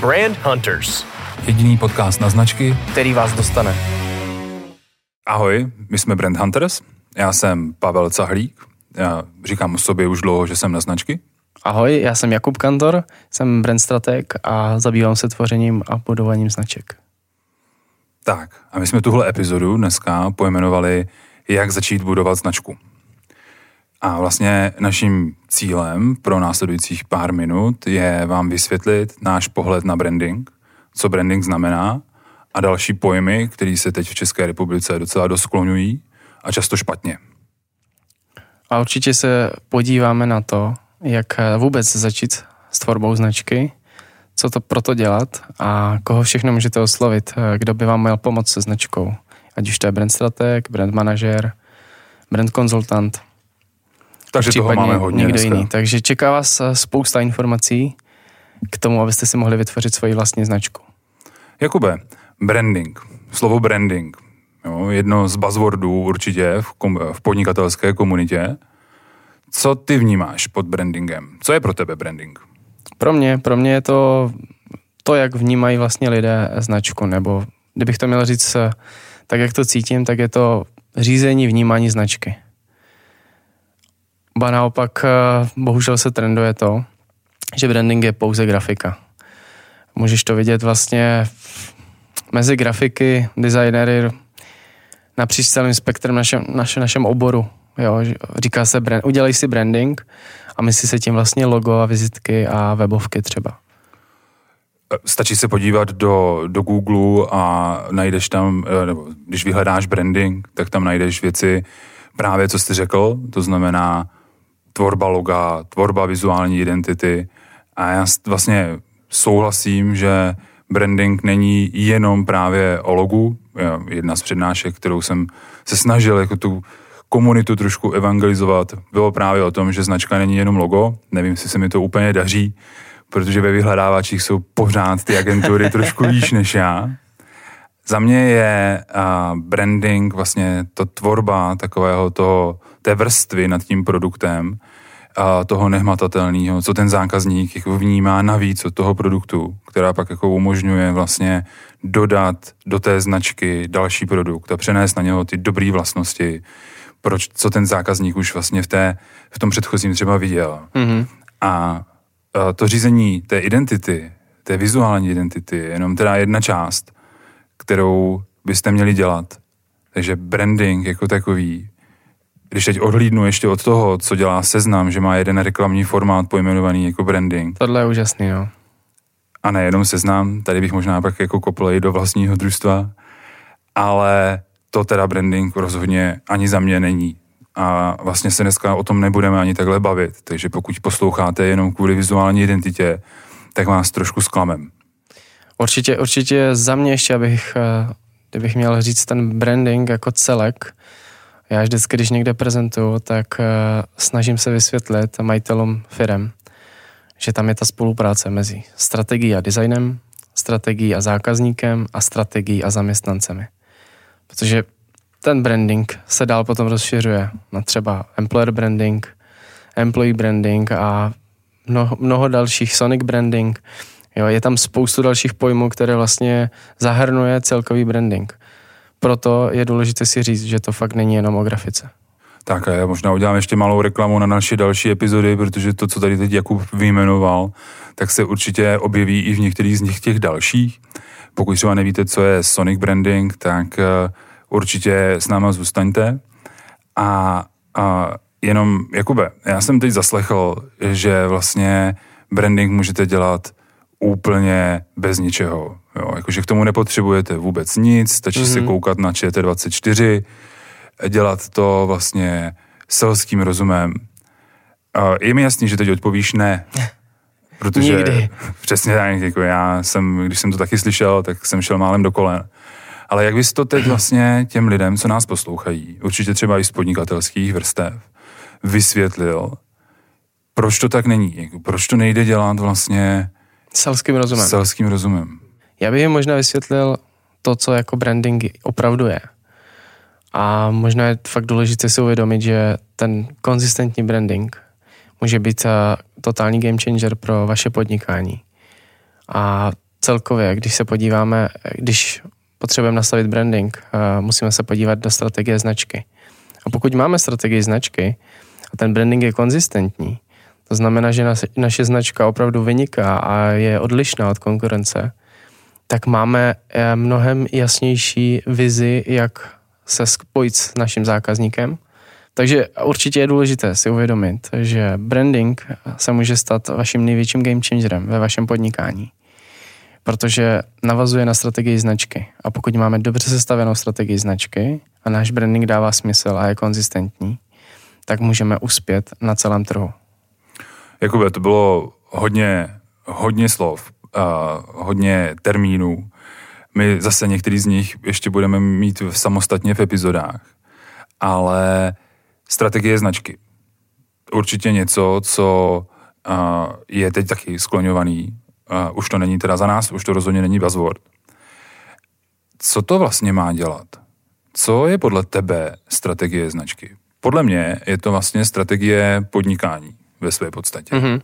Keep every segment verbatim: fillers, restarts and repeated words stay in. Brand Hunters. Jediný podcast na značky, který vás dostane. Ahoj, my jsme Brand Hunters. Já jsem Pavel Cahlík. Já říkám o sobě už dlouho, že jsem na značky. Ahoj, já jsem Jakub Kantor, jsem brand strateg a zabývám se tvořením a budováním značek. Tak, a my jsme tuhle epizodu dneska pojmenovali Jak začít budovat značku. A vlastně naším cílem pro následujících pár minut je vám vysvětlit náš pohled na branding, co branding znamená a další pojmy, které se teď v České republice docela doskloňují a často špatně. A určitě se podíváme na to, jak vůbec začít s tvorbou značky, co to proto dělat a koho všechno můžete oslovit, kdo by vám měl pomoct se značkou. Ať už to je brand strateg, brand manažer, brand konzultant. Takže toho máme hodně někdo dneska. Jiný. Takže čeká vás spousta informací k tomu, abyste si mohli vytvořit svoji vlastní značku. Jakube, branding, slovo branding, jo, jedno z buzzwordů určitě v, kom, v podnikatelské komunitě. Co ty vnímáš pod brandingem? Co je pro tebe branding? Pro mě, pro mě je to to, jak vnímají vlastně lidé značku, nebo kdybych to měl říct tak, jak to cítím, tak je to řízení vnímání značky. Ba naopak, bohužel se trenduje to, že branding je pouze grafika. Můžeš to vidět vlastně mezi grafiky, designery, napříč celým spektrem našem, našem, našem oboru. Jo, říká se, brand, udělej si branding a myslí se tím vlastně logo a vizitky a webovky třeba. Stačí se podívat do, do Google a najdeš tam, nebo když vyhledáš branding, tak tam najdeš věci právě, co jsi řekl, to znamená tvorba loga, tvorba vizuální identity. A já vlastně souhlasím, že branding není jenom právě o logu. Jedna z přednášek, kterou jsem se snažil jako tu komunitu trošku evangelizovat, bylo právě o tom, že značka není jenom logo. Nevím, jestli se mi to úplně daří, protože ve vyhledávačích jsou pořád ty agentury trošku výš než já. Za mě je branding vlastně to tvorba takového toho, té vrstvy nad tím produktem, toho nehmatatelného, co ten zákazník jako vnímá navíc od toho produktu, která pak jako umožňuje vlastně dodat do té značky další produkt a přenést na něho ty dobré vlastnosti, proč, co ten zákazník už vlastně v, té, v tom předchozím třeba viděl. Mm-hmm. A to řízení té identity, té vizuální identity, je jenom teda jedna část, kterou byste měli dělat. Takže branding jako takový, když teď odhlídnu ještě od toho, co dělá Seznam, že má jeden reklamní formát pojmenovaný jako branding. Tohle je úžasný, jo. A nejenom Seznam, tady bych možná pak jako kopl i do vlastního družstva, ale to teda branding rozhodně ani za mě není. A vlastně se dneska o tom nebudeme ani takhle bavit, takže pokud posloucháte jenom kvůli vizuální identitě, tak vás trošku zklamem. Určitě, určitě za mě ještě, abych, kdybych měl říct ten branding jako celek, já vždycky, když někde prezentuju, tak snažím se vysvětlit majitelům firem, že tam je ta spolupráce mezi strategií a designem, strategií a zákazníkem a strategií a zaměstnancemi. Protože ten branding se dál potom rozšiřuje na třeba employer branding, employee branding a mnoho, mnoho dalších, sonic branding. Jo, je tam spoustu dalších pojmů, které vlastně zahrnuje celkový branding. Proto je důležité si říct, že to fakt není jenom o grafice. Tak a já možná udělám ještě malou reklamu na naše další epizody, protože to, co tady teď Jakub vyjmenoval, tak se určitě objeví i v některých z nich těch dalších. Pokud třeba nevíte, co je sonic branding, tak určitě s náma zůstaňte. A, a jenom, Jakube, já jsem teď zaslechl, že vlastně branding můžete dělat úplně bez ničeho. Jo, jakože k tomu nepotřebujete vůbec nic, stačí mm-hmm. se koukat na Č T dvacet čtyři, dělat to vlastně selským rozumem. Je mi jasný, že teď odpovíš ne. Protože nikdy. Přesně tak, jako já jsem, když jsem to taky slyšel, tak jsem šel málem do kolen. Ale jak bys to teď vlastně těm lidem, co nás poslouchají, určitě třeba i z podnikatelských vrstev, vysvětlil, proč to tak není, proč to nejde dělat vlastně selským rozumem. Selským rozumem. Já bych jim možná vysvětlil to, co jako branding opravdu je. A možná je fakt důležité si uvědomit, že ten konzistentní branding může být totální game changer pro vaše podnikání. A celkově, když se podíváme, když potřebujeme nastavit branding, musíme se podívat do strategie značky. A pokud máme strategii značky a ten branding je konzistentní, to znamená, že naše značka opravdu vyniká a je odlišná od konkurence, tak máme mnohem jasnější vizi, jak se spojit s naším zákazníkem. Takže určitě je důležité si uvědomit, že branding se může stát vaším největším game changerem ve vašem podnikání, protože navazuje na strategii značky. A pokud máme dobře sestavenou strategii značky a náš branding dává smysl a je konzistentní, tak můžeme uspět na celém trhu. Jakube, to bylo hodně, hodně slov, uh, hodně termínů. My zase některý z nich ještě budeme mít samostatně v epizodách, ale strategie značky. Určitě něco, co uh, je teď taky skloňovaný. Uh, už to není teda za nás, už to rozhodně není buzzword. Co to vlastně má dělat? Co je podle tebe strategie značky? Podle mě je to vlastně strategie podnikání ve své podstatě. Mm-hmm.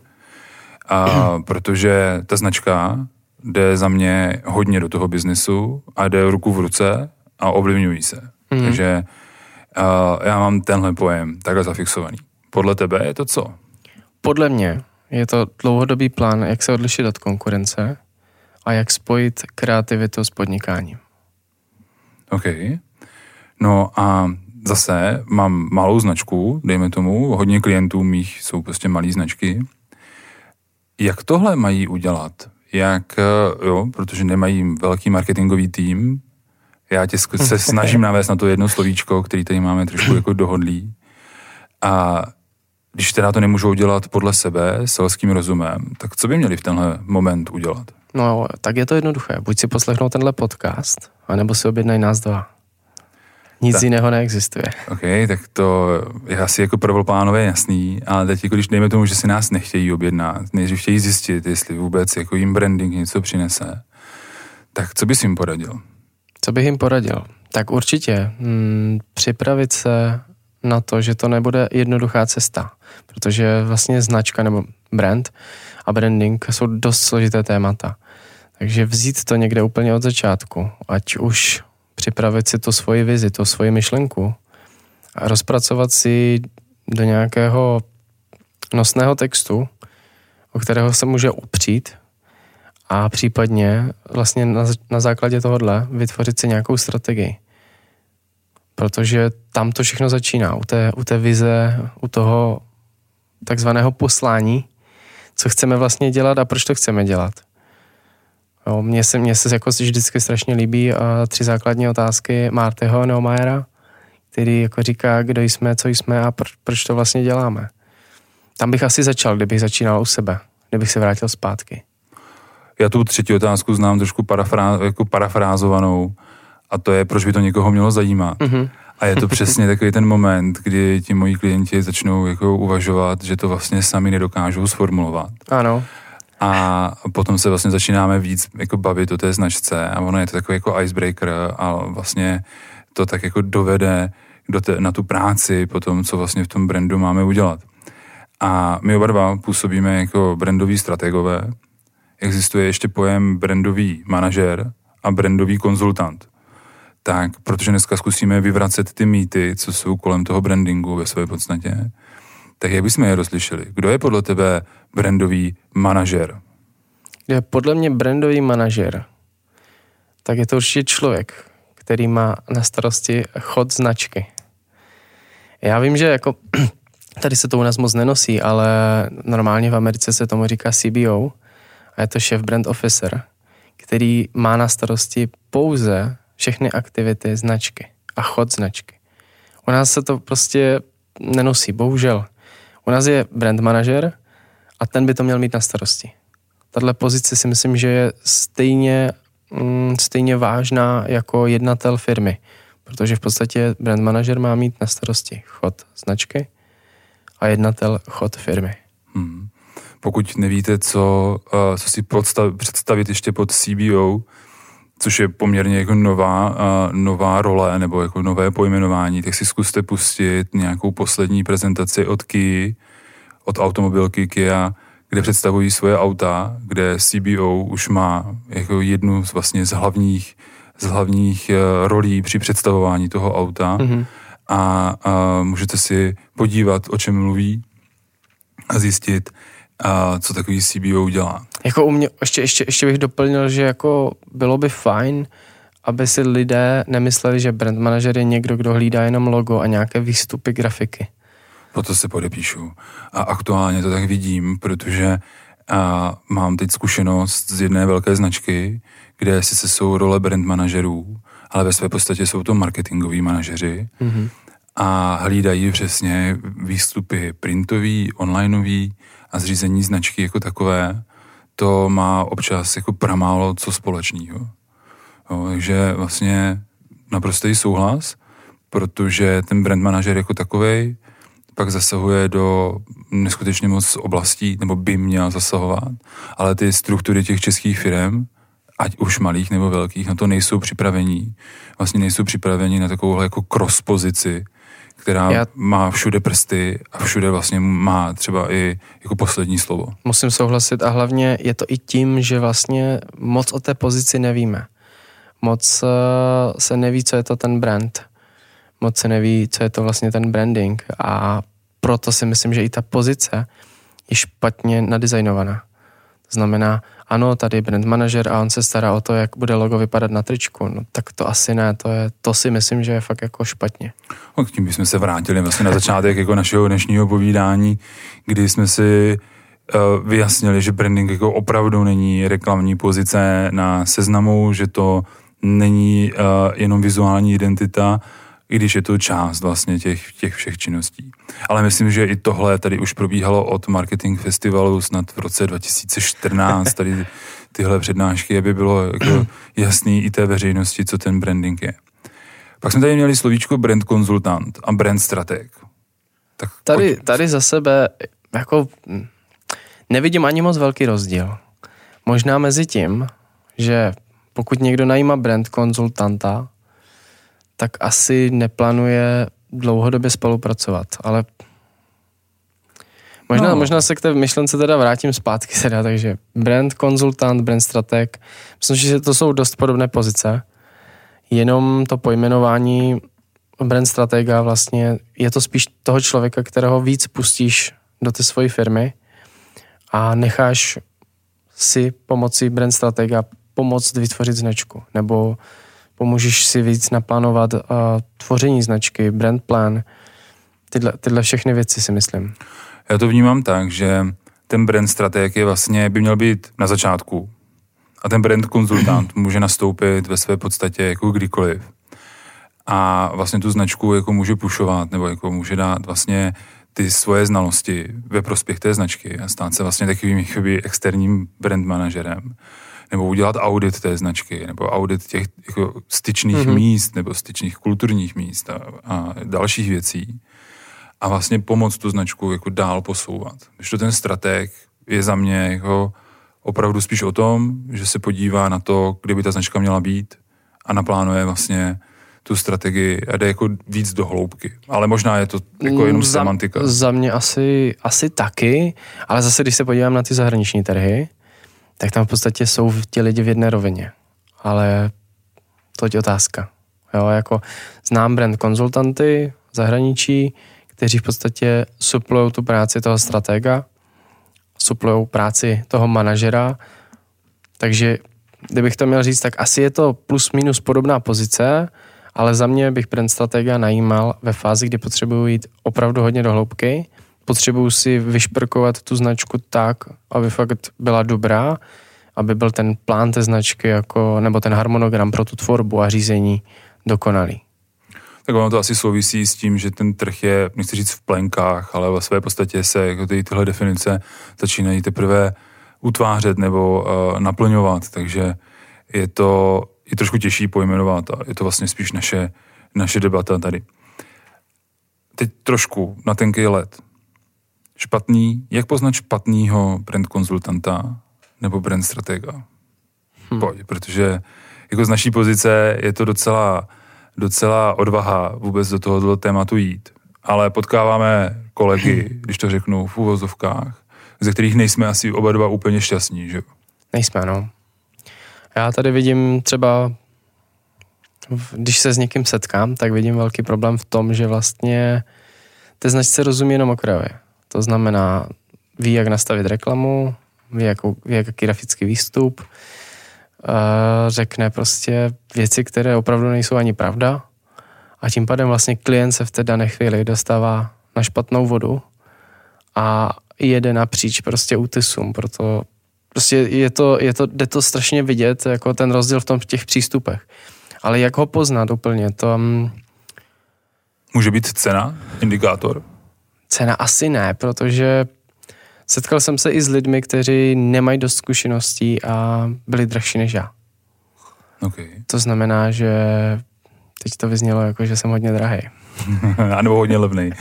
A, protože ta značka jde za mě hodně do toho biznesu a jde ruku v ruce a ovlivňují se. Mm-hmm. Takže a, já mám tenhle pojem takhle zafixovaný. Podle tebe je to co? Podle mě je to dlouhodobý plán, jak se odlišit od konkurence a jak spojit kreativitu s podnikáním. OK. No a zase mám malou značku, dejme tomu, hodně klientů mých jsou prostě malý značky. Jak tohle mají udělat? Jak, jo, protože nemají velký marketingový tým, já tě se snažím navést na to jedno slovíčko, který tady máme trošku jako dohodlý. A když teda to nemůžou dělat podle sebe, selským rozumem, tak co by měli v tenhle moment udělat? No, tak je to jednoduché. Buď si poslechnou tenhle podcast, anebo si objednají nás dva. Nic jiného neexistuje. OK, tak to je asi jako prvoplánové jasný, ale teď, když dejme tomu, že si nás nechtějí objednat, než chtějí zjistit, jestli vůbec jako jim branding něco přinese, tak co bys jim poradil? Co bych jim poradil? Tak určitě hmm, připravit se na to, že to nebude jednoduchá cesta, protože vlastně značka nebo brand a branding jsou dost složité témata. Takže vzít to někde úplně od začátku, ať už připravit si tu svoji vizi, tu svoji myšlenku a rozpracovat si do nějakého nosného textu, o kterého se může opřít a případně vlastně na, na základě tohohle vytvořit si nějakou strategii. Protože tam to všechno začíná, u té, u té vize, u toho takzvaného poslání, co chceme vlastně dělat a proč to chceme dělat. Jo, mně se, mně se jako vždycky strašně líbí a tři základní otázky Martyho Neumeiera, který jako říká, kdo jsme, co jsme a pro, proč to vlastně děláme. Tam bych asi začal, kdybych začínal u sebe, kdybych se vrátil zpátky. Já tu třetí otázku znám trošku parafrá, jako parafrázovanou a to je, proč by to někoho mělo zajímat. Mm-hmm. A je to přesně takový ten moment, kdy ti moji klienti začnou jako uvažovat, že to vlastně sami nedokážou sformulovat. Ano. A potom se vlastně začínáme víc jako bavit o té značce a ono je to takový jako icebreaker a vlastně to tak jako dovede do te, na tu práci po tom, co vlastně v tom brandu máme udělat. A my oba dva působíme jako brandoví strategové. Existuje ještě pojem brandový manažer a brandový konzultant. Tak, protože dneska zkusíme vyvracet ty mýty, co jsou kolem toho brandingu ve své podstatě. Tak jak bychom je rozlišili? Kdo je podle tebe brandový manažer? Je podle mě brandový manažer, tak je to určitě člověk, který má na starosti chod značky. Já vím, že jako tady se to u nás moc nenosí, ale normálně v Americe se tomu říká C B O a je to šéf brand officer, který má na starosti pouze všechny aktivity značky a chod značky. U nás se to prostě nenosí, bohužel. U nás je brand manažer a ten by to měl mít na starosti. Tato pozice si myslím, že je stejně, stejně vážná jako jednatel firmy, protože v podstatě brand manažer má mít na starosti chod značky a jednatel chod firmy. Hmm. Pokud nevíte, co, co si podstav, představit ještě pod C B O, což je poměrně jako nová, nová role nebo jako nové pojmenování, tak si zkuste pustit nějakou poslední prezentaci od Kia, od automobilky Kia, kde představují svoje auta, kde C B O už má jako jednu z, vlastně z hlavních, z hlavních rolí při představování toho auta. Mm-hmm. A, a můžete si podívat, o čem mluví a zjistit, a co takový C B O dělá. Jako u mě, ještě, ještě, ještě bych doplnil, že jako bylo by fajn, aby si lidé nemysleli, že brand manažer je někdo, kdo hlídá jenom logo a nějaké výstupy, grafiky. Proto se podepíšu. A aktuálně to tak vidím, protože a, mám teď zkušenost z jedné velké značky, kde sice jsou role brand manažerů, ale ve své podstatě jsou to marketingoví manažeři mm-hmm. a hlídají přesně výstupy printový, onlineový a zřízení značky jako takové. To má občas jako pramálo co společného. No, takže vlastně naprostý souhlas, protože ten brand manažer jako takovej pak zasahuje do neskutečně moc oblastí, nebo by měl zasahovat, ale ty struktury těch českých firem, ať už malých nebo velkých, na to nejsou připravení. Vlastně nejsou připravení na takovouhle jako cross-pozici, která Já... má všude prsty a všude vlastně má třeba i jako poslední slovo. Musím souhlasit a hlavně je to i tím, že vlastně moc o té pozici nevíme. Moc se neví, co je to ten brand. Moc se neví, co je to vlastně ten branding a proto si myslím, že i ta pozice je špatně nadizajnovaná. To znamená, ano, tady je brand manažer a on se stará o to, jak bude logo vypadat na tričku. No tak to asi ne, to, je, to si myslím, že je fakt jako špatně. A tím bychom se vrátili vlastně na začátek jako našeho dnešního povídání, kdy jsme si vyjasnili, že branding jako opravdu není reklamní pozice na seznamu, že to není uh, jenom vizuální identita, i když je to část vlastně těch, těch všech činností. Ale myslím, že i tohle tady už probíhalo od Marketing Festivalu snad v roce dva tisíce čtrnáct, tady tyhle přednášky, aby bylo jako jasný i té veřejnosti, co ten branding je. Pak jsme tady měli slovíčko brand konzultant a brand strateg. Tak tady, pojď... tady za sebe jako... Nevidím ani moc velký rozdíl. Možná mezi tím, že pokud někdo najímá brand konzultanta, tak asi neplánuje dlouhodobě spolupracovat, ale možná, no. možná se k té myšlence teda vrátím zpátky, teda, takže brand konzultant, brand strateg, myslím, že to jsou dost podobné pozice, jenom to pojmenování brand stratega vlastně je to spíš toho člověka, kterého víc pustíš do té svojí firmy, a necháš si pomocí brand stratega pomoct vytvořit značku, nebo pomůžeš si víc naplánovat uh, tvoření značky, brand plan, tyhle, tyhle všechny věci si myslím. Já to vnímám tak, že ten brand strateg je vlastně, by měl být na začátku a ten brand konzultant může nastoupit ve své podstatě jako kdykoliv a vlastně tu značku jako může pušovat nebo jako může dát vlastně ty svoje znalosti ve prospěch té značky a stát se vlastně takovým externím brand manažerem, nebo udělat audit té značky, nebo audit těch jako styčných mm-hmm. míst, nebo styčných kulturních míst a, a dalších věcí a vlastně pomoct tu značku jako dál posouvat. Když to ten strateg je za mě jako opravdu spíš o tom, že se podívá na to, kde by ta značka měla být a naplánuje vlastně tu strategii a jde jako víc do hloubky. Ale možná je to jako jenom za, semantika. Za mě asi, asi taky, ale zase, když se podívám na ty zahraniční trhy, tak tam v podstatě jsou ti lidi v jedné rovině. Ale to je otázka. Jo, jako znám brand konzultanty zahraničí, kteří v podstatě suplují tu práci toho stratega, suplují práci toho manažera, takže kdybych to měl říct, tak asi je to plus minus podobná pozice, ale za mě bych brand stratega najímal ve fázi, kdy potřebuju jít opravdu hodně do hloubky, potřebuju si vyšprkovat tu značku tak, aby fakt byla dobrá, aby byl ten plán té značky jako, nebo ten harmonogram pro tu tvorbu a řízení dokonalý. Tak ono to asi souvisí s tím, že ten trh je, nechci říct v plenkách, ale ve své podstatě se jako ty, tyhle definice začínají teprve utvářet nebo uh, naplňovat, takže je to je trošku těžší pojmenovat a je to vlastně spíš naše, naše debata tady. Teď trošku na tenký led. Špatný, jak poznat špatnýho brand konzultanta nebo brand stratega? Hmm. Pojď, protože jako z naší pozice je to docela, docela odvaha vůbec do tohoto tématu jít, ale potkáváme kolegy, když to řeknu v úvozovkách, ze kterých nejsme asi oba dva úplně šťastní, že? Nejsme, no. Já tady vidím třeba, když se s někým setkám, tak vidím velký problém v tom, že vlastně ty značce rozumí jenom okrajově. To znamená, ví, jak nastavit reklamu, ví, jakou, ví jaký grafický výstup, řekne prostě věci, které opravdu nejsou ani pravda, a tím pádem vlastně klient se v té dané chvíli dostává na špatnou vodu a jede napříč prostě útysům, proto prostě je to, je to, jde to strašně vidět, jako ten rozdíl v tom v těch přístupech. Ale jak ho poznat úplně, to... Může být cena, indikátor? Cena asi ne, protože setkal jsem se i s lidmi, kteří nemají dost zkušeností a byli drahší než já. Okay. To znamená, že teď to vyznělo jako, že jsem hodně drahej. A nebo hodně levnej.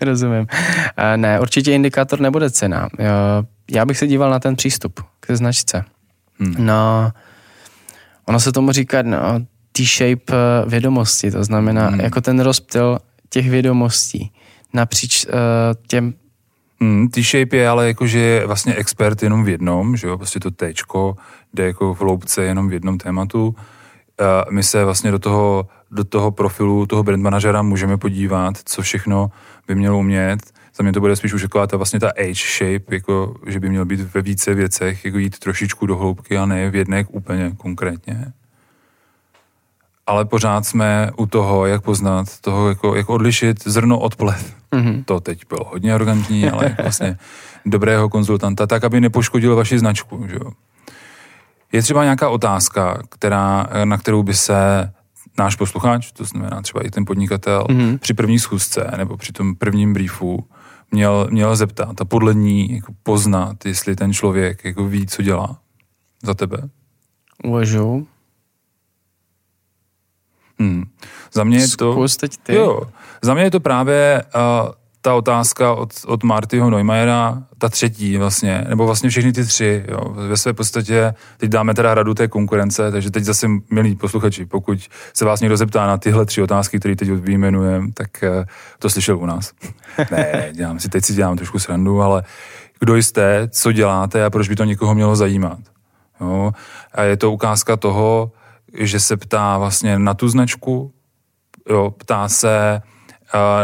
Rozumím. Ne, určitě indikátor nebude cena. Já bych se díval na ten přístup k té značce. Hmm. No, ono se tomu říká no, T-shape vědomosti, to znamená hmm. jako ten rozptyl těch vědomostí napříč uh, těm. Hmm, T-shape je ale jako, že je vlastně expert jenom v jednom, že jo, prostě to T-čko jde jako v hloubce jenom v jednom tématu. My se vlastně do toho, do toho profilu toho brand manažera můžeme podívat, co všechno by mělo umět. Za mě to bude spíš už taková ta vlastně ta age shape, jako, že by měl být ve více věcech, jako jít trošičku do hloubky a ne v jedné úplně konkrétně. Ale pořád jsme u toho, jak poznat, toho, jako, jak odlišit zrno od plev. Mm-hmm. To teď bylo hodně arrogantní, ale jako vlastně dobrého konzultanta, tak, aby nepoškodil vaši značku, že jo. Je třeba nějaká otázka, která, na kterou by se náš posluchač, to znamená třeba i ten podnikatel, mm-hmm. při první schůzce nebo při tom prvním briefu měl, měl zeptat a podle ní jako poznat, jestli ten člověk jako ví, co dělá za tebe? Uvažuji. Hmm. Za mě je to... Zkus teď ty. Jo, za mě je to právě... Uh, ta otázka od, od Martyho Neumeiera, ta třetí vlastně, nebo vlastně všechny ty tři, jo, ve své podstatě, teď dáme teda radu té konkurence, takže teď zase, milí posluchači, pokud se vás někdo zeptá na tyhle tři otázky, které teď vyjmenujeme, tak to slyšel u nás. Ne, dělám si, teď si dělám trošku srandu, ale kdo jste, co děláte a proč by to někoho mělo zajímat. Jo? A je to ukázka toho, že se ptá vlastně na tu značku, jo, ptá se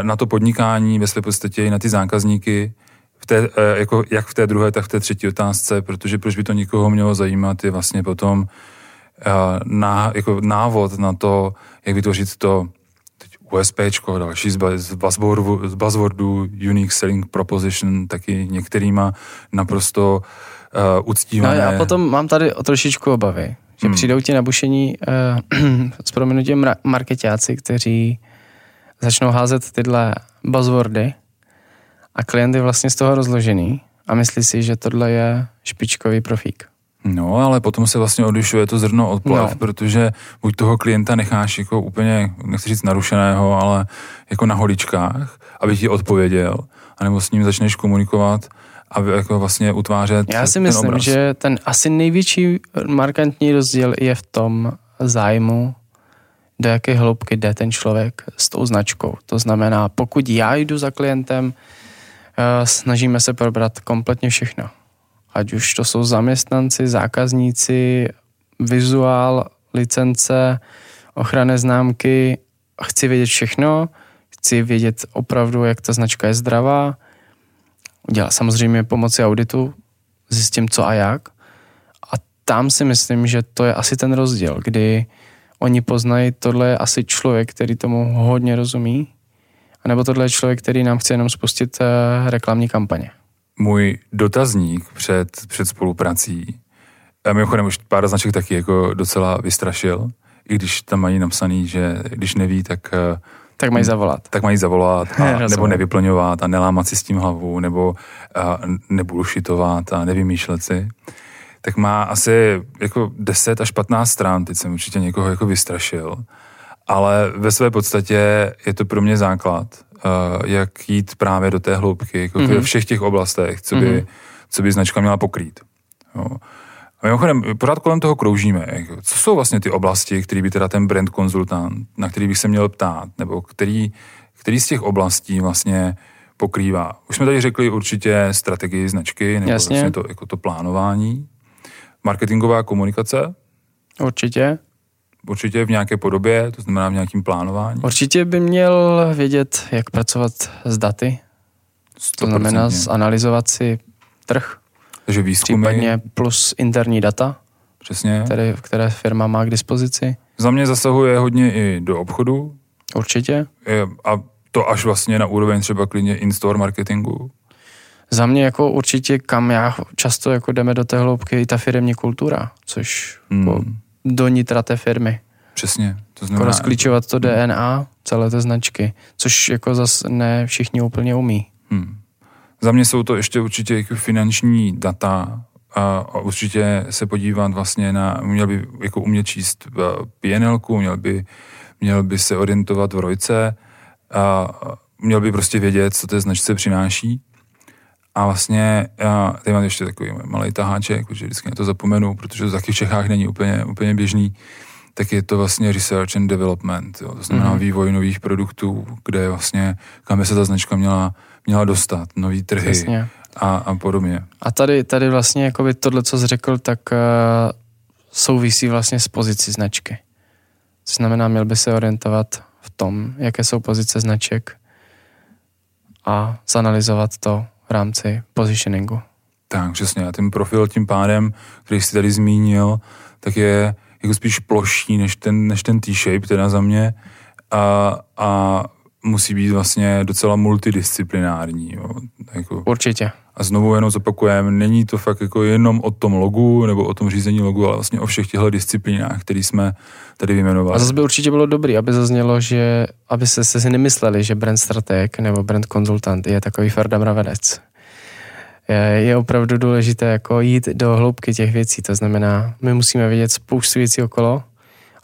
na to podnikání, ve své podstatě i na ty zákazníky, v té, jako jak v té druhé, tak v té třetí otázce, protože proč by to nikoho mělo zajímat, je vlastně potom ná, jako návod na to, jak vytvořit to teď USPčko, další z, z, buzzwordu, z buzzwordu Unique Selling Proposition, taky některýma naprosto uh, uctívané. No, já potom mám tady o trošičku obavy, že hmm. přijdou ti nabušení uh, s prominutím ra- marketáci, kteří začnou házet tyhle buzzwordy a klient je vlastně z toho rozložený a myslí si, že tohle je špičkový profík. No, ale potom se vlastně odlišuje to zrno od plev, no. Protože buď toho klienta necháš jako úplně, nechci říct narušeného, ale jako na holičkách, aby ti odpověděl, anebo s ním začneš komunikovat a jako vlastně utvářet. Já si myslím, obraz. Že ten asi největší markantní rozdíl je v tom zájmu, do jaké hloubky jde ten člověk s tou značkou. To znamená, pokud já jdu za klientem, snažíme se probrat kompletně všechno. Ať už to jsou zaměstnanci, zákazníci, vizuál, licence, ochranné známky. Chci vědět všechno, chci vědět opravdu, jak ta značka je zdravá. Udělám samozřejmě pomocí auditu, zjistím co a jak. A tam si myslím, že to je asi ten rozdíl, kdy oni poznají, tohle je asi člověk, který tomu hodně rozumí, anebo tohle je člověk, který nám chce jenom spustit reklamní kampaně. Můj dotazník před, před spoluprací, a mimochodem už pár značek taky jako docela vystrašil, i když tam mají napsaný, že když neví, tak... Tak mají zavolat. Tak mají zavolat, a, nebo nevyplňovat a nelámat si s tím hlavu, nebo nebulšitovat a nevymýšlet si. Tak má asi jako deset až patnáct strán, teď jsem určitě někoho jako vystrašil, ale ve své podstatě je to pro mě základ, jak jít právě do té hloubky, jako mm-hmm. ve všech těch oblastech, co by, mm-hmm. co by značka měla pokrýt. Jo. A mimochodem, pořád kolem toho kroužíme, jako, co jsou vlastně ty oblasti, který by teda ten brand konzultant, na který bych se měl ptát, nebo který, který z těch oblastí vlastně pokrývá. Už jsme tady řekli určitě strategii značky, nebo vlastně to, jako to plánování. Marketingová komunikace? Určitě. Určitě v nějaké podobě, to znamená v nějakém plánování? Určitě by měl vědět, jak pracovat s daty. sto procent. To znamená zanalizovat si trh. Takže výzkumy. Případně plus interní data, přesně. Které, které firma má k dispozici. Za mě zasahuje hodně i do obchodu. Určitě. A to až vlastně na úroveň třeba klidně in-store marketingu. Za mě jako určitě, kam já často jako jdeme do té hloubky, i ta firemní kultura, což hmm. po, do nitra té firmy. Přesně. To znamená... Rozklíčovat to D N A celé té značky, což jako zase ne všichni úplně umí. Hmm. Za mě jsou to ještě určitě jako finanční data a určitě se podívat vlastně na, měl by jako umět číst P and L ku, měl by, měl by se orientovat v rojce a měl by prostě vědět, co té značce přináší. A vlastně, já tady mám ještě takový malý taháček, protože vždycky na to zapomenu, protože to taky v Čechách není úplně, úplně běžný, tak je to vlastně research and development, jo. To znamená mm-hmm. vývoj nových produktů, kde vlastně, kam by se ta značka měla, měla dostat, nový trhy a, a podobně. A tady, tady vlastně jakoby tohle, co jsi řekl, tak uh, souvisí vlastně s pozicí značky. To znamená, měl by se orientovat v tom, jaké jsou pozice značek a zanalyzovat to v rámci positioningu. Tak, přesně. A ten profil tím pádem, který jsi tady zmínil, tak je jako spíš plošší než ten, než ten T-shape, teda za mě. A, a musí být vlastně docela multidisciplinární. Jo. Jako. Určitě. A znovu jenom zopakujeme, není to fakt jako jenom o tom logu, nebo o tom řízení logu, ale vlastně o všech těchto disciplínách, které jsme tady vyjmenovali. A zase by určitě bylo dobrý, aby zaznělo, že aby se, se si nemysleli, že brand strateg nebo brand konzultant je takový Ferda Mravenec. Je, je opravdu důležité jako jít do hloubky těch věcí, to znamená, my musíme vědět spoustu věcí okolo,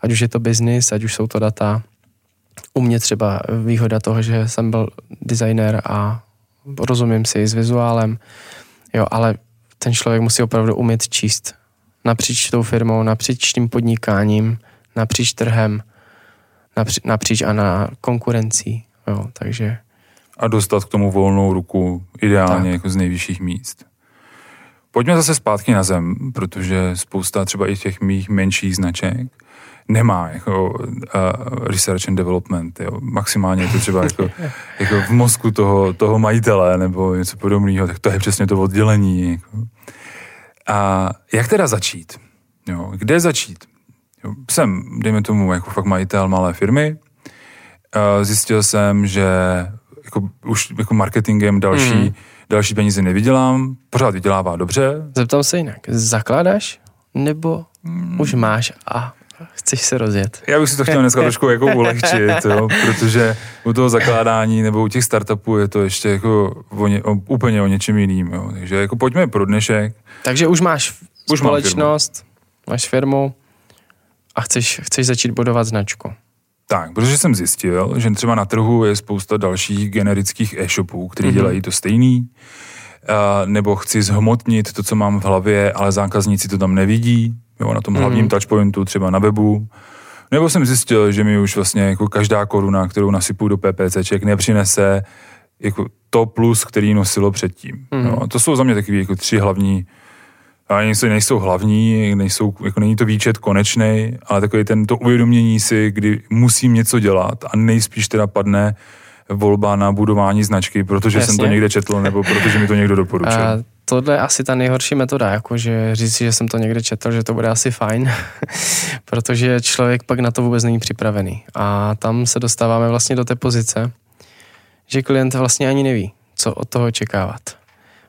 ať už je to biznis, ať už jsou to data. U mě třeba výhoda toho, že jsem byl designer a rozumím si s vizuálem, jo, ale ten člověk musí opravdu umět číst napříč tou firmou, napříč tím podnikáním, napříč trhem, napří, napříč a na konkurencí, jo, takže... A dostat k tomu volnou ruku ideálně tak. Jako z nejvyšších míst. Pojďme zase zpátky na zem, protože spousta třeba i těch mých menších značek nemá jako uh, research and development, jo. Maximálně je to třeba jako, jako v mozku toho, toho majitele nebo něco podobného, tak to je přesně to oddělení. Jako. A jak teda začít? Jo, kde začít? Jo, jsem, dejme tomu, jako fakt majitel malé firmy. Uh, zjistil jsem, že jako, už jako marketingem další, mm. další peníze nevydělám, pořád vydělává dobře. Zeptám se jinak, zakládáš nebo mm. už máš a... Chceš se rozjet. Já bych si to chtěl dneska trošku jako ulehčit, jo, protože u toho zakládání nebo u těch startupů je to ještě jako o ně, o, úplně o něčem jiným. Jo. Takže jako pojďme pro dnešek. Takže už máš už společnost, firmu. máš firmu a chceš, chceš začít budovat značku. Tak, protože jsem zjistil, že třeba na trhu je spousta dalších generických e-shopů, který mm-hmm. dělají to stejný, a, nebo chci zhmotnit to, co mám v hlavě, ale zákazníci to tam nevidí. Jo, na tom hlavním mm. touchpointu, třeba na webu. Nebo jsem zjistil, že mi už vlastně jako každá koruna, kterou nasypu do PPCček, nepřinese jako to plus, který nosilo předtím. Mm. Jo, to jsou za mě takové jako tři hlavní, ani nejsou hlavní, nejsou, jako není to výčet konečnej, ale takový tento uvědomění si, kdy musím něco dělat a nejspíš teda padne volba na budování značky, protože Jasně. jsem to někde četl, nebo protože mi to někdo doporučil. A... Tohle je asi ta nejhorší metoda, jakože říct si, že jsem to někde četl, že to bude asi fajn, protože člověk pak na to vůbec není připravený. A tam se dostáváme vlastně do té pozice, že klient vlastně ani neví, co od toho očekávat.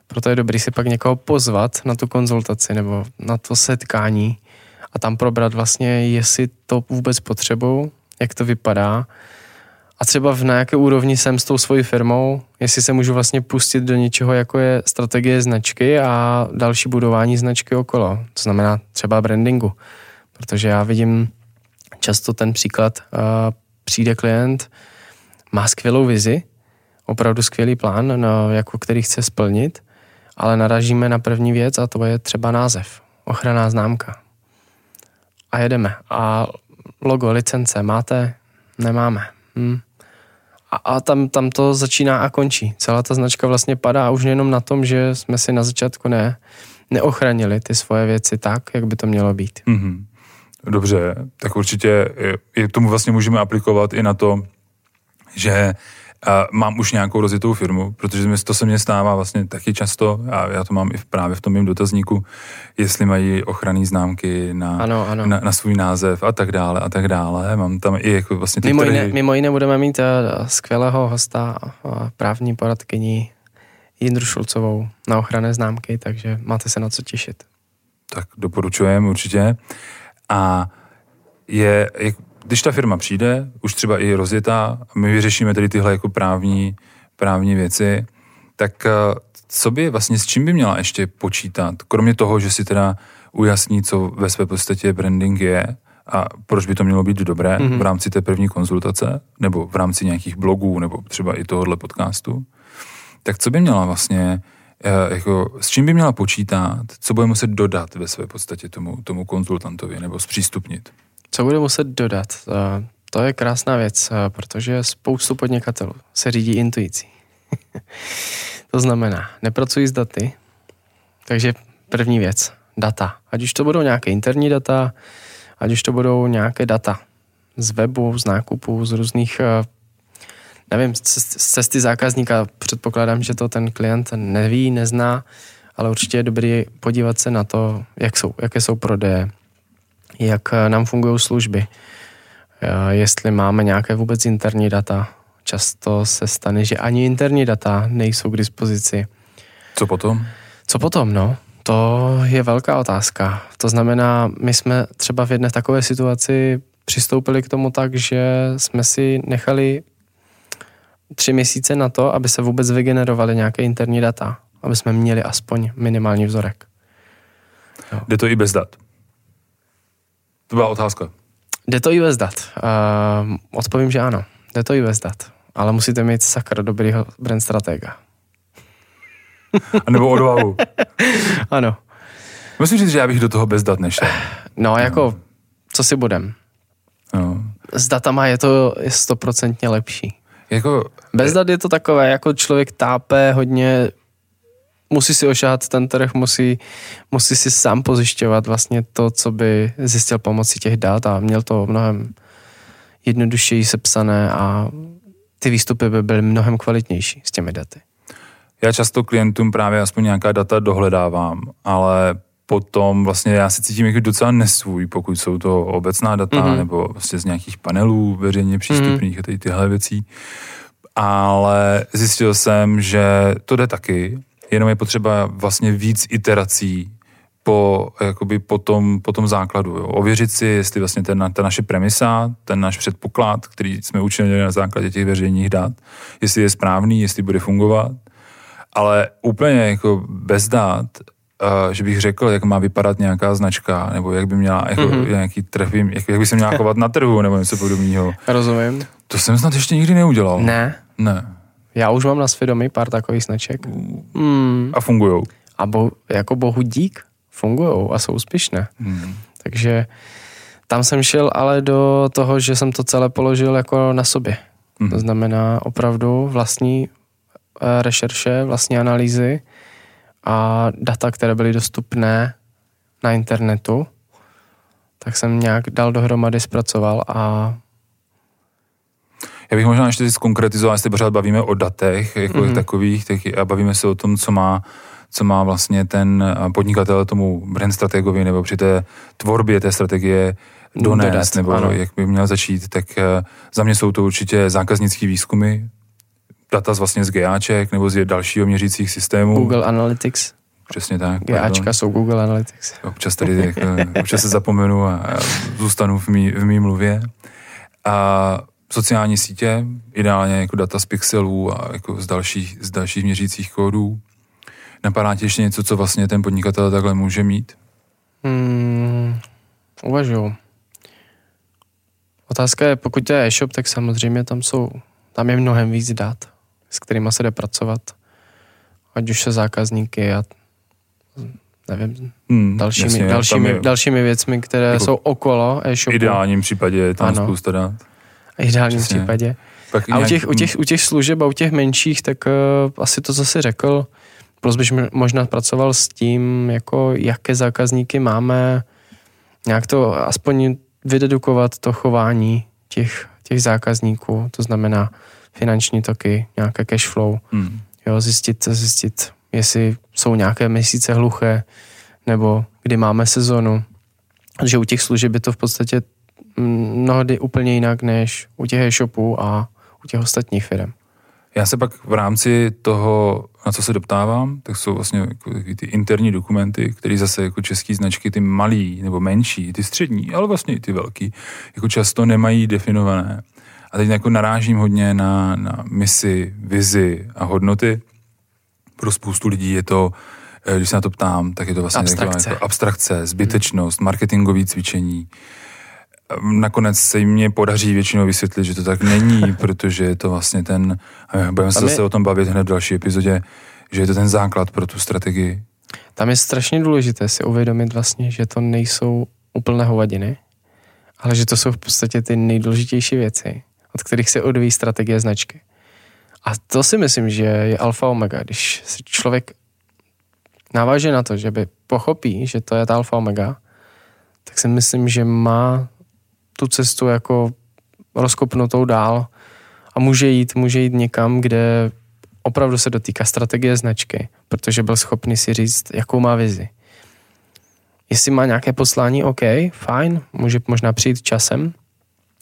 Proto je dobrý si pak někoho pozvat na tu konzultaci nebo na to setkání a tam probrat vlastně, jestli to vůbec potřebuju, jak to vypadá a třeba na jaké úrovni jsem s tou svojí firmou, jestli se můžu vlastně pustit do něčeho, jako je strategie značky a další budování značky okolo. To znamená třeba brandingu. Protože já vidím často ten příklad, přijde klient, má skvělou vizi, opravdu skvělý plán, no, jako který chce splnit, ale narazíme na první věc a to je třeba název, ochranná známka. A jedeme. A logo, licence máte? Nemáme. Hmm. a, a tam, tam to začíná a končí. Celá ta značka vlastně padá a už jenom na tom, že jsme si na začátku ne, neochránili ty svoje věci tak, jak by to mělo být. Mm-hmm. Dobře, tak určitě je, tomu vlastně můžeme aplikovat i na to, že a mám už nějakou rozjetou firmu, protože to se mně stává vlastně taky často a já to mám i právě v tom mém dotazníku, jestli mají ochranné známky na, ano, ano. na, na svůj název a tak dále a tak dále. Mám tam i jako vlastně ty, mimo jiné, které... mimo jiné budeme mít skvělého hosta a právní poradkyni Jindru Šulcovou na ochranné známky, takže máte se na co těšit. Tak doporučujem určitě. A je... je když ta firma přijde, už třeba i rozjetá, my vyřešíme tedy tyhle jako právní, právní věci, tak co by vlastně, s čím by měla ještě počítat? Kromě toho, že si teda ujasní, co ve své podstatě branding je a proč by to mělo být dobré mm-hmm. v rámci té první konzultace, nebo v rámci nějakých blogů, nebo třeba i tohohle podcastu, tak co by měla vlastně, jako, s čím by měla počítat, co bude muset dodat ve své podstatě tomu, tomu konzultantovi, nebo zpřístupnit? Co budu muset dodat? To je krásná věc, protože spoustu podnikatelů se řídí intuicí. To znamená, nepracují s daty, takže první věc, data. Ať už to budou nějaké interní data, ať už to budou nějaké data z webu, z nákupů, z různých, nevím, z cesty zákazníka. Předpokládám, že to ten klient neví, nezná, ale určitě je dobrý podívat se na to, jak jsou, jaké jsou prodeje, jak nám fungují služby, jestli máme nějaké vůbec interní data. Často se stane, že ani interní data nejsou k dispozici. Co potom? Co potom, no? To je velká otázka. To znamená, my jsme třeba v jedné takové situaci přistoupili k tomu tak, že jsme si nechali tři měsíce na to, aby se vůbec vygenerovaly nějaké interní data, aby jsme měli aspoň minimální vzorek. Jo. Jde to i bez dat? To byla otázka. Jde to i bez dat. Uh, odpovím, že ano. Jde to i bez dat. Ale musíte mít sakra dobrýho brand stratega. A nebo odvahu. Ano. Musím říct, že já bych do toho bez dat nešel. No jako, no. Co si budem? No. S datama je to stoprocentně lepší. Jako... Bez dat je to takové, jako člověk tápe hodně, musí si ošahat ten trh, musí, musí si sám pozjišťovat vlastně to, co by zjistil pomocí těch dat a měl to mnohem jednodušeji sepsané a ty výstupy by byly mnohem kvalitnější s těmi daty. Já často klientům právě aspoň nějaká data dohledávám, ale potom vlastně já si cítím jako docela nesvůj, pokud jsou to obecná data mm-hmm. nebo vlastně z nějakých panelů veřejně přístupných mm-hmm. a tady tyhle věcí. Ale zjistil jsem, že to jde taky, jenom je potřeba vlastně víc iterací po, jakoby po, tom, po tom základu. Jo. Ověřit si, jestli vlastně ten, ta naše premisa, ten náš předpoklad, který jsme učinili na základě těch veřejných dat, jestli je správný, jestli bude fungovat. Ale úplně jako bez dat, uh, že bych řekl, jak má vypadat nějaká značka, nebo jak by měla jako, mm-hmm. nějaký trh, jak, jak by se měla chovat na trhu, nebo něco podobného. Rozumím. To jsem snad ještě nikdy neudělal. Ne? Ne. Já už mám na svědomí pár takových značek. Mm. A fungujou. A bo, jako bohu dík, fungujou a jsou úspěšné. Mm. Takže tam jsem šel ale do toho, že jsem to celé položil jako na sobě. Mm. To znamená opravdu vlastní rešerše, vlastní analýzy a data, které byly dostupné na internetu, tak jsem nějak dal dohromady, zpracoval a já bych možná ještě zkonkretizoval, jestli pořád bavíme o datech jako mm-hmm. takových, tak a bavíme se o tom, co má, co má vlastně ten podnikatel tomu brand strategovi nebo při té tvorbě té strategie donést, dodat, nebo ano. jak by měl začít, tak za mě jsou to určitě zákaznické výzkumy, data z vlastně z GAček nebo z dalšího měřících systémů. Google Analytics. Přesně tak. GAčka jsou Google Analytics. Občas tady jako, občas se zapomenu a zůstanu v mý, v mý mluvě. A sociální sítě, ideálně jako data z pixelů a jako z dalších, z dalších měřících kódů. Napadá ti ještě něco, co vlastně ten podnikatel takhle může mít? Hmm, uvažuju. Otázka je, pokud je e-shop, tak samozřejmě tam jsou, tam je mnohem víc dat, s kterýma se jde pracovat. Ať už se zákazníky a nevím, hmm, dalšími, jasně, dalšími, je, dalšími věcmi, které jako jsou okolo e-shopu. V ideálním případě je tam ano. spousta dat. V ideálním případě. Pak a u těch, u, těch, u těch služeb a u těch menších, tak uh, asi to, co jsi řekl, plus bych možná pracoval s tím, jako jaké zákazníky máme, nějak to aspoň vydedukovat to chování těch, těch zákazníků, to znamená finanční toky, nějaké cash flow, hmm. jo, zjistit, zjistit, jestli jsou nějaké měsíce hluché, nebo kdy máme sezonu, že u těch služeb je to v podstatě mnohdy úplně jinak než u těch e-shopů a u těch ostatních firm. Já se pak v rámci toho, na co se doptávám, tak jsou vlastně jako ty interní dokumenty, které zase jako české značky, ty malý nebo menší, ty střední, ale vlastně i ty velký, jako často nemají definované. A teď jako narážím hodně na, na misi, vizi a hodnoty. Pro spoustu lidí je to, když se na to ptám, tak je to vlastně abstrakce, jako abstrakce zbytečnost, marketingové cvičení. Nakonec se jim podaří většinou vysvětlit, že to tak není, protože je to vlastně ten, budeme se zase o tom bavit hned v další epizodě, že je to ten základ pro tu strategii. Tam je strašně důležité si uvědomit vlastně, že to nejsou úplné hovadiny, ale že to jsou v podstatě ty nejdůležitější věci, od kterých se odvíjí strategie značky. A to si myslím, že je alfa omega, když si člověk naváže na to, že by pochopí, že to je ta alfa omega, tak si myslím, že má tu cestu jako rozkopnutou dál a může jít, může jít někam, kde opravdu se dotýká strategie značky, protože byl schopný si říct, jakou má vizi. Jestli má nějaké poslání, OK, fajn, může možná přijít časem,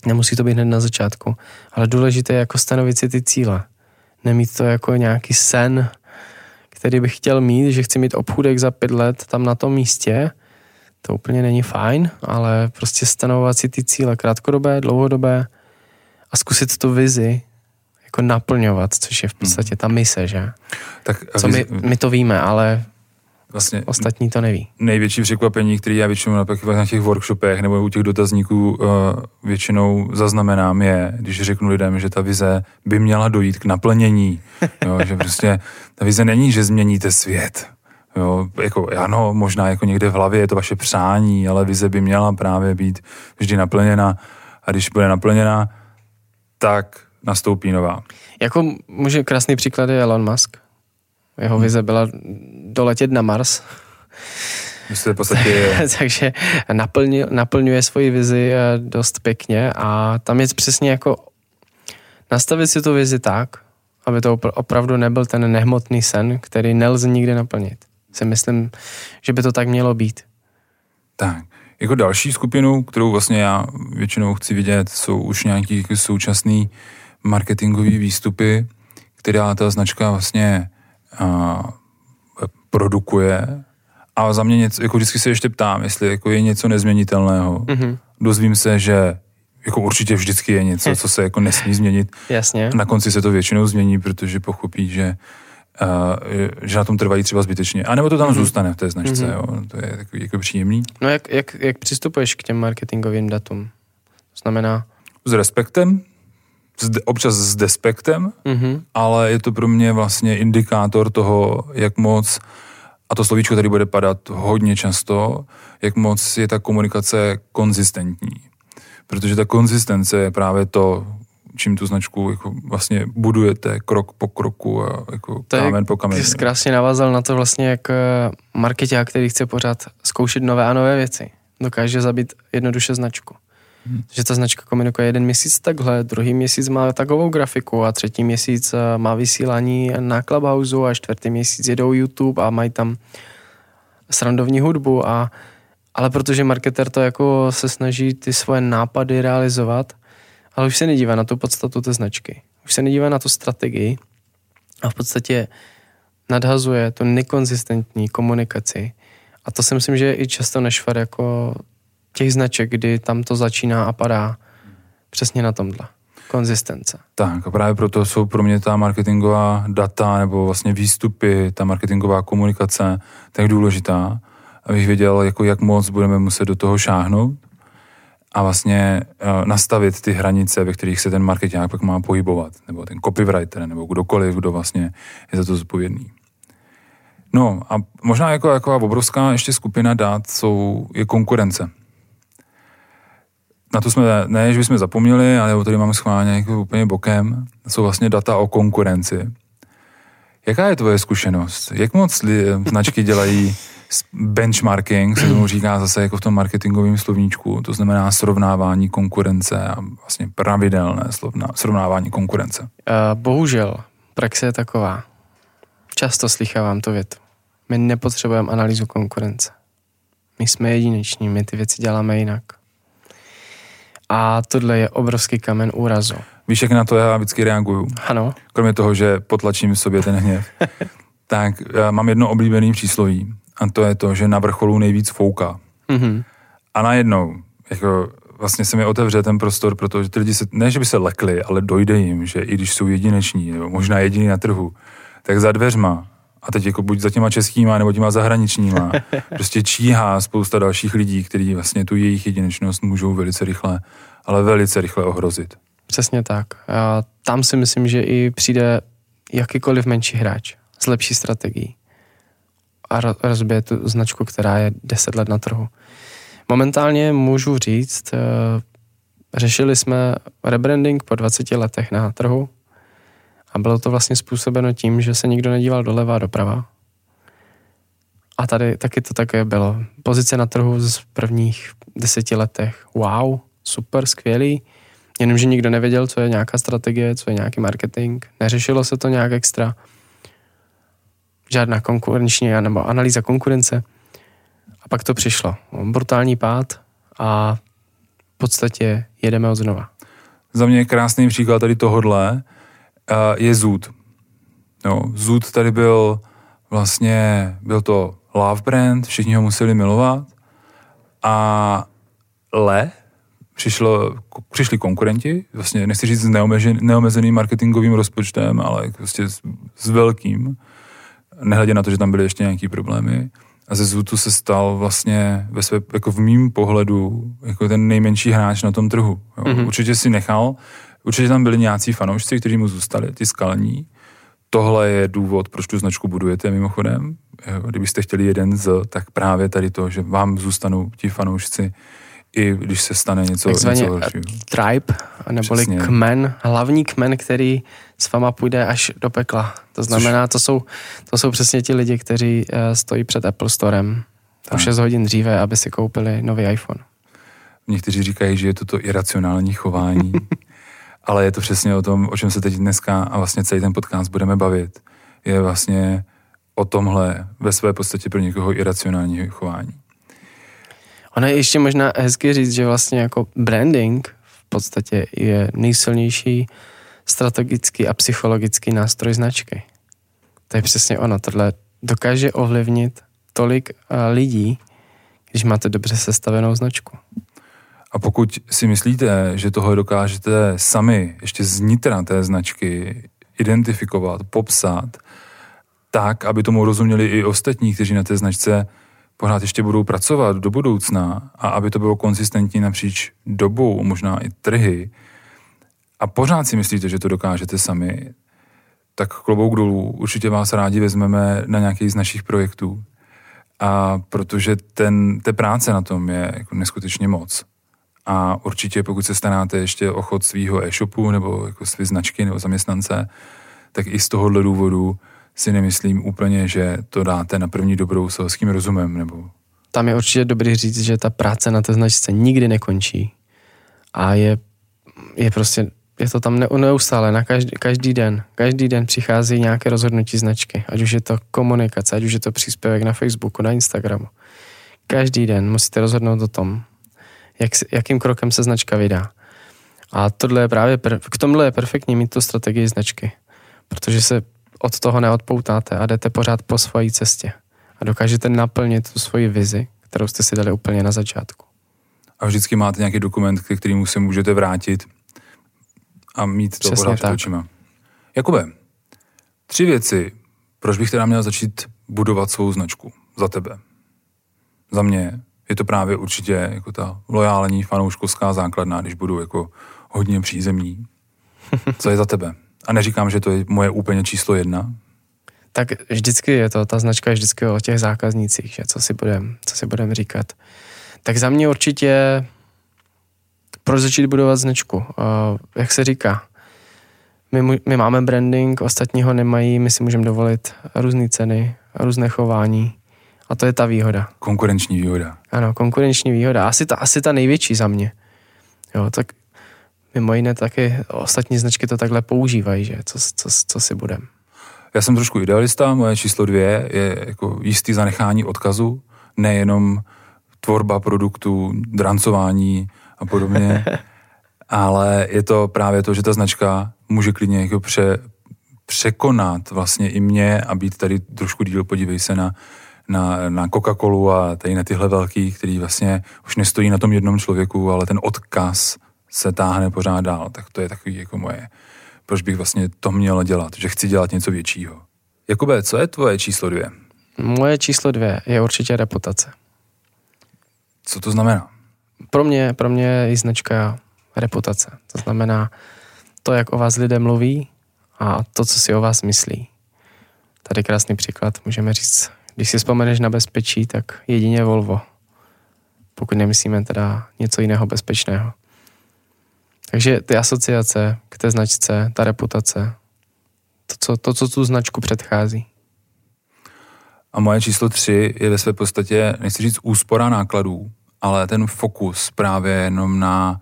nemusí to být hned na začátku, ale důležité je jako stanovit si ty cíle. Nemít to jako nějaký sen, který bych chtěl mít, že chci mít obchůdek za pět let tam na tom místě, to úplně není fajn, ale prostě stanovovat si ty cíle krátkodobé, dlouhodobé a zkusit tu vizi jako naplňovat, což je v podstatě ta mise, že? Tak Co viz... my, my to víme, ale vlastně ostatní to neví. Největší překvapení, který já většinou například na těch workshopech nebo u těch dotazníků většinou zaznamenám je, když řeknu lidem, že ta vize by měla dojít k naplnění. Jo, že prostě ta vize není, že změníte svět. Jo, jako, ano, možná jako někde v hlavě je to vaše přání, ale vize by měla právě být vždy naplněna a když bude naplněna, tak nastoupí nová. Jako může krásný příklad je Elon Musk. Jeho hmm. vize byla doletět na Mars. V podstatě... Takže naplňuje, naplňuje svoji vizi dost pěkně a tam je přesně jako nastavit si tu vizi tak, aby to opravdu nebyl ten nehmotný sen, který nelze nikdy naplnit. Si myslím, že by to tak mělo být. Tak. Jako další skupinu, kterou vlastně já většinou chci vidět, jsou už nějaký současný marketingový výstupy, která ta značka vlastně a, produkuje. A za mě něco, jako vždycky se ještě ptám, jestli jako je něco nezměnitelného. Mm-hmm. Dozvím se, že jako určitě vždycky je něco, co se jako nesmí změnit. Jasně. Na konci se to většinou změní, protože pochopí, že že na tom trvají třeba zbytečně. A nebo to tam mm-hmm. zůstane v té značce. Mm-hmm. Jo? To je takový jako příjemný. No jak, jak, jak přistupuješ k těm marketingovým datům? To znamená... S respektem, s de, občas s despektem, mm-hmm. ale je to pro mě vlastně indikátor toho, jak moc, a to slovíčko tady bude padat hodně často, jak moc je ta komunikace konzistentní. Protože ta konzistence je právě to, čím tu značku jako vlastně budujete krok po kroku a jako kámen po kameni. Ty jsi krásně navázal na to vlastně jak marketák, který chce pořád zkoušet nové a nové věci. Dokáže zabít jednoduše značku. Hmm. Že ta značka komunikuje jeden měsíc takhle, druhý měsíc má takovou grafiku a třetí měsíc má vysílání na Clubhouse a čtvrtý měsíc jedou YouTube a mají tam srandovní hudbu a ale protože marketér to jako se snaží ty svoje nápady realizovat, ale už se nedívá na tu podstatu té značky. Už se nedívá na tu strategii a v podstatě nadhazuje tu nekonzistentní komunikaci. A to si myslím, že je i často nešvar jako těch značek, kdy tam to začíná a padá přesně na tomhle. Konzistence. Tak a právě proto jsou pro mě ta marketingová data nebo vlastně výstupy, ta marketingová komunikace tak důležitá, abych věděl, jako jak moc budeme muset do toho šáhnout a vlastně nastavit ty hranice, ve kterých se ten marketák pak má pohybovat, nebo ten copywriter, nebo kdokoliv, kdo vlastně je za to zodpovědný. No a možná jako, jako obrovská ještě skupina dát jsou, je konkurence. na to jsme, ne, že bychom zapomněli, ale tady mám schválně úplně bokem, jsou vlastně data o konkurenci. Jaká je tvoje zkušenost? Jak moc li, značky dělají benchmarking, se tomu říká zase jako v tom marketingovém slovníčku, to znamená srovnávání konkurence a vlastně pravidelné slovna, srovnávání konkurence. Bohužel, praxe je taková. Často slychávám to větu. My nepotřebujeme analýzu konkurence. My jsme jedineční, my ty věci děláme jinak. A tohle je obrovský kamen úrazu. Víš, jak na to já vždycky reaguju? Ano. Kromě toho, že potlačím v sobě ten hněv. Tak mám jedno oblíbené přísloví. A to je to, že na vrcholu nejvíc fouká. Mm-hmm. A najednou, jako vlastně se mi otevře ten prostor, protože ty lidi se, ne, že by se lekli, ale dojde jim, že i když jsou jedineční, nebo možná jediní na trhu, tak za dveřma, a teď jako buď za těma českýma, nebo těma zahraničníma, prostě číhá spousta dalších lidí, kteří vlastně tu jejich jedinečnost můžou velice rychle, ale velice rychle ohrozit. Přesně tak. A tam si myslím, že i přijde jakýkoliv menší hráč s lepší strategií a rozbije tu značku, která je deset let na trhu. Momentálně můžu říct, řešili jsme rebranding po dvaceti letech na trhu a bylo to vlastně způsobeno tím, že se nikdo nedíval doleva a doprava. A tady taky to také bylo. Pozice na trhu z prvních deseti letech. Wow, super, skvělý. Jenomže nikdo nevěděl, co je nějaká strategie, co je nějaký marketing. Neřešilo se to nějak extra. Žádná konkurenční nebo analýza konkurence. A pak to přišlo. Brutální pád a v podstatě jedeme od znova. Za mě krásný příklad tady tohodle je ZOOT. No, ZOOT tady byl vlastně, byl to love brand, všichni ho museli milovat a le přišlo, přišli konkurenti, vlastně nechci říct s neomezen, neomezeným marketingovým rozpočtem, ale prostě s, s velkým, nehledě na to, že tam byly ještě nějaký problémy. A ze ZOOTu se stal vlastně ve své, jako v mým pohledu jako ten nejmenší hráč na tom trhu. Jo. Mm-hmm. Určitě si nechal, určitě tam byli nějací fanoušci, kteří mu zůstali, ty skalní. Tohle je důvod, proč tu značku budujete mimochodem. Jo. Kdybyste chtěli jeden z, tak právě tady to, že vám zůstanou ti fanoušci, i když se stane něco horšího. Tribe, neboli přesně. Kmen, hlavní kmen, který s váma půjde až do pekla. To znamená, to jsou, to jsou přesně ti lidi, kteří stojí před Apple Storem tak. Už šest hodin dříve, aby si koupili nový iPhone. Někteří říkají, že je to to iracionální chování, ale je to přesně o tom, o čem se teď dneska a vlastně celý ten podcast budeme bavit. Je vlastně o tomhle ve své podstatě pro někoho iracionální chování. Ono je ještě možná hezky říct, že vlastně jako branding v podstatě je nejsilnější strategický a psychologický nástroj značky. To je přesně ono. Tohle dokáže ovlivnit tolik lidí, když máte dobře sestavenou značku. A pokud si myslíte, že toho dokážete sami ještě znitra té značky identifikovat, popsat, tak, aby tomu rozuměli i ostatní, kteří na té značce pořád ještě budou pracovat do budoucna a aby to bylo konzistentní napříč dobou, možná i trhy, a pořád si myslíte, že to dokážete sami, tak klobouk dolů, určitě vás rádi vezmeme na nějaký z našich projektů. A protože ten, té práce na tom je jako neskutečně moc. A určitě pokud se staráte ještě o chod svýho e-shopu nebo jako své značky nebo zaměstnance, tak i z tohohle důvodu si nemyslím úplně, že to dáte na první dobrou selským rozumem. Nebo... Tam je určitě dobrý říct, že ta práce na té značce nikdy nekončí a je, je prostě, je to tam neustále, na každý, každý den. Každý den přichází nějaké rozhodnutí značky, ať už je to komunikace, ať už je to příspěvek na Facebooku, na Instagramu. Každý den musíte rozhodnout o tom, jak, jakým krokem se značka vydá. A tohle je právě, k tomhle je perfektní mít tu strategii značky, protože se od toho neodpoutáte a jdete pořád po svojí cestě. A dokážete naplnit tu svoji vizi, kterou jste si dali úplně na začátku. A vždycky máte nějaký dokument, ke kterému se můžete vrátit a mít to pořád před očima. Jakube, tři věci, proč bych teda měl začít budovat svou značku za tebe. Za mě je to právě určitě jako ta lojální fanouškovská základna, když budu jako hodně přízemní. Co je za tebe? A neříkám, že to je moje úplně číslo jedna. Tak vždycky je to, ta značka je vždycky o těch zákaznících, že co si budem, co si budem říkat. Tak za mě určitě proč začít budovat značku? A jak se říká? My, mu, my máme branding, ostatní ho nemají, my si můžeme dovolit různé ceny, různé chování. A to je ta výhoda. Konkurenční výhoda. Ano, konkurenční výhoda. Asi ta, asi ta největší za mě. Jo, tak mimo jiné taky ostatní značky to takhle používají, že? Co, co, co si budem. Já jsem trošku idealista, moje číslo dvě je jako jistý zanechání odkazu, nejenom tvorba produktů, drancování a podobně, ale je to právě to, že ta značka může klidně jako pře, překonat vlastně i mě a být tady trošku díl, podívej se na na, na Coca-Colu a tady na tyhle velký, který vlastně už nestojí na tom jednom člověku, ale ten odkaz se táhne pořád dál. Tak to je takový jako moje, proč bych vlastně to měl dělat, že chci dělat něco většího. Jakube, co je tvoje číslo dvě? Moje číslo dvě je určitě reputace. Co to znamená? Pro mě, pro mě je značka reputace. To znamená to, jak o vás lidé mluví a to, co si o vás myslí. Tady krásný příklad, můžeme říct, když si vzpomeneš na bezpečí, tak jedině Volvo. Pokud nemyslíme teda něco jiného bezpečného. Takže ty asociace k té značce, ta reputace, to, co, to, co tu značku předchází. A moje číslo tři je ve své podstatě, nechci říct úspora nákladů, ale ten fokus právě jenom na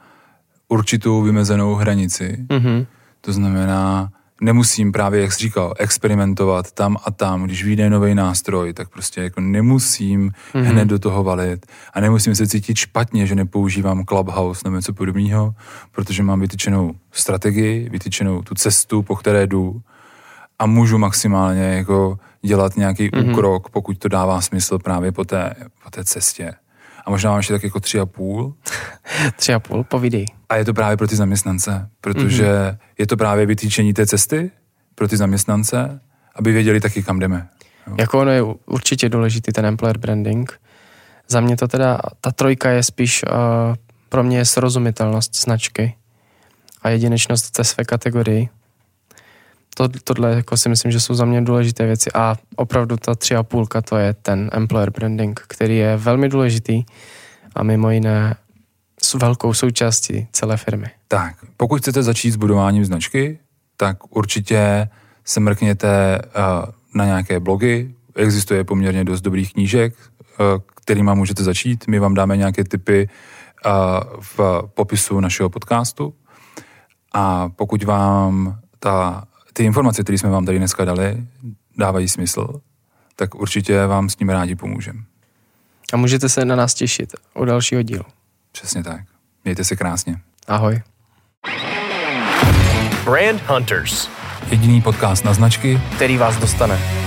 určitou vymezenou hranici. Mm-hmm. To znamená, nemusím právě, jak jsi říkal, experimentovat tam a tam, když vyjde nový nástroj, tak prostě jako nemusím mm-hmm. hned do toho valit a nemusím se cítit špatně, že nepoužívám Clubhouse nebo něco podobného, protože mám vytyčenou strategii, vytyčenou tu cestu, po které jdu a můžu maximálně jako dělat nějaký mm-hmm. úkrok, pokud to dává smysl právě po té, po té cestě. A možná mám ještě tak jako tři a půl. Tři a půl, povídej. A je to právě pro ty zaměstnance, protože mm-hmm. je to právě vytýčení té cesty pro ty zaměstnance, aby věděli taky, kam jdeme. Jo. Jako ono je určitě důležitý ten employer branding. Za mě to teda, ta trojka je spíš, uh, pro mě je srozumitelnost značky a jedinečnost té své kategorii. To, tohle jako si myslím, že jsou za mě důležité věci a opravdu ta tři a půlka to je ten employer branding, který je velmi důležitý a mimo jiné s velkou součástí celé firmy. Tak, pokud chcete začít s budováním značky, tak určitě se mrkněte uh, na nějaké blogy, existuje poměrně dost dobrých knížek, uh, kterýma můžete začít, my vám dáme nějaké tipy uh, v popisu našeho podcastu a pokud vám ta ty informace, které jsme vám tady dneska dali, dávají smysl, tak určitě vám s ním rádi pomůžeme. A můžete se na nás těšit u dalšího dílu. Přesně tak. Mějte se krásně. Ahoj. Brand Hunters. Jediný podcast na značky, který vás dostane.